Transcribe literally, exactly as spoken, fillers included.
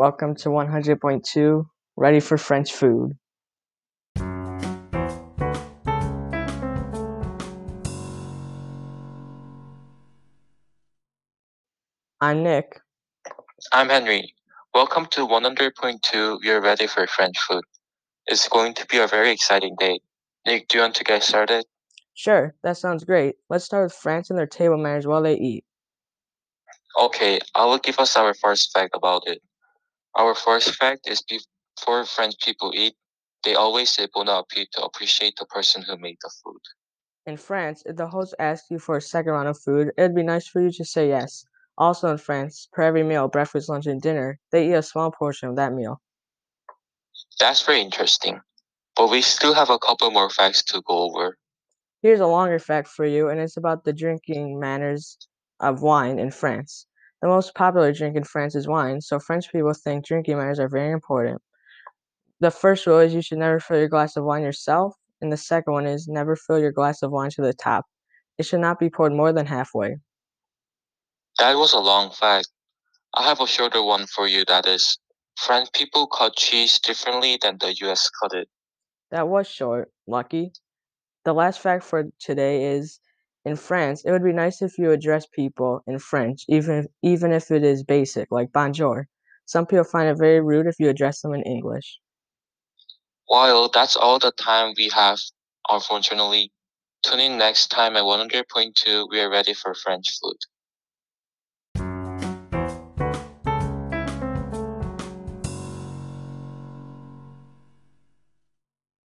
Welcome to one hundred point two, Ready for French Food. I'm Nick. I'm Henry. Welcome to one hundred point two, You're Ready for French Food. It's going to be a very exciting day. Nick, do you want to get started? Sure, that sounds great. Let's start with France and their table manners while they eat. Okay, I will give us our first fact about it. Our first fact is before French people eat, they always say bon appétit to appreciate the person who made the food. In France, if the host asks you for a second round of food, it'd be nice for you to say yes. Also in France, for every meal, breakfast, lunch, and dinner, they eat a small portion of that meal. That's very interesting, but we still have a couple more facts to go over. Here's a longer fact for you, and it's about the drinking manners of wine in France. The most popular drink in France is wine, so French people think drinking manners are very important. The first rule is you should never fill your glass of wine yourself, and the second one is never fill your glass of wine to the top. It should not be poured more than halfway. That was a long fact. I have a shorter one for you, that is, French people cut cheese differently than the U S cut it. That was short, lucky. The last fact for today is, in France, it would be nice if you address people in French, even if, even if it is basic, like bonjour. Some people find it very rude if you address them in English. Well, that's all the time we have, unfortunately. Tune in next time at one hundred point two, we are ready for French food.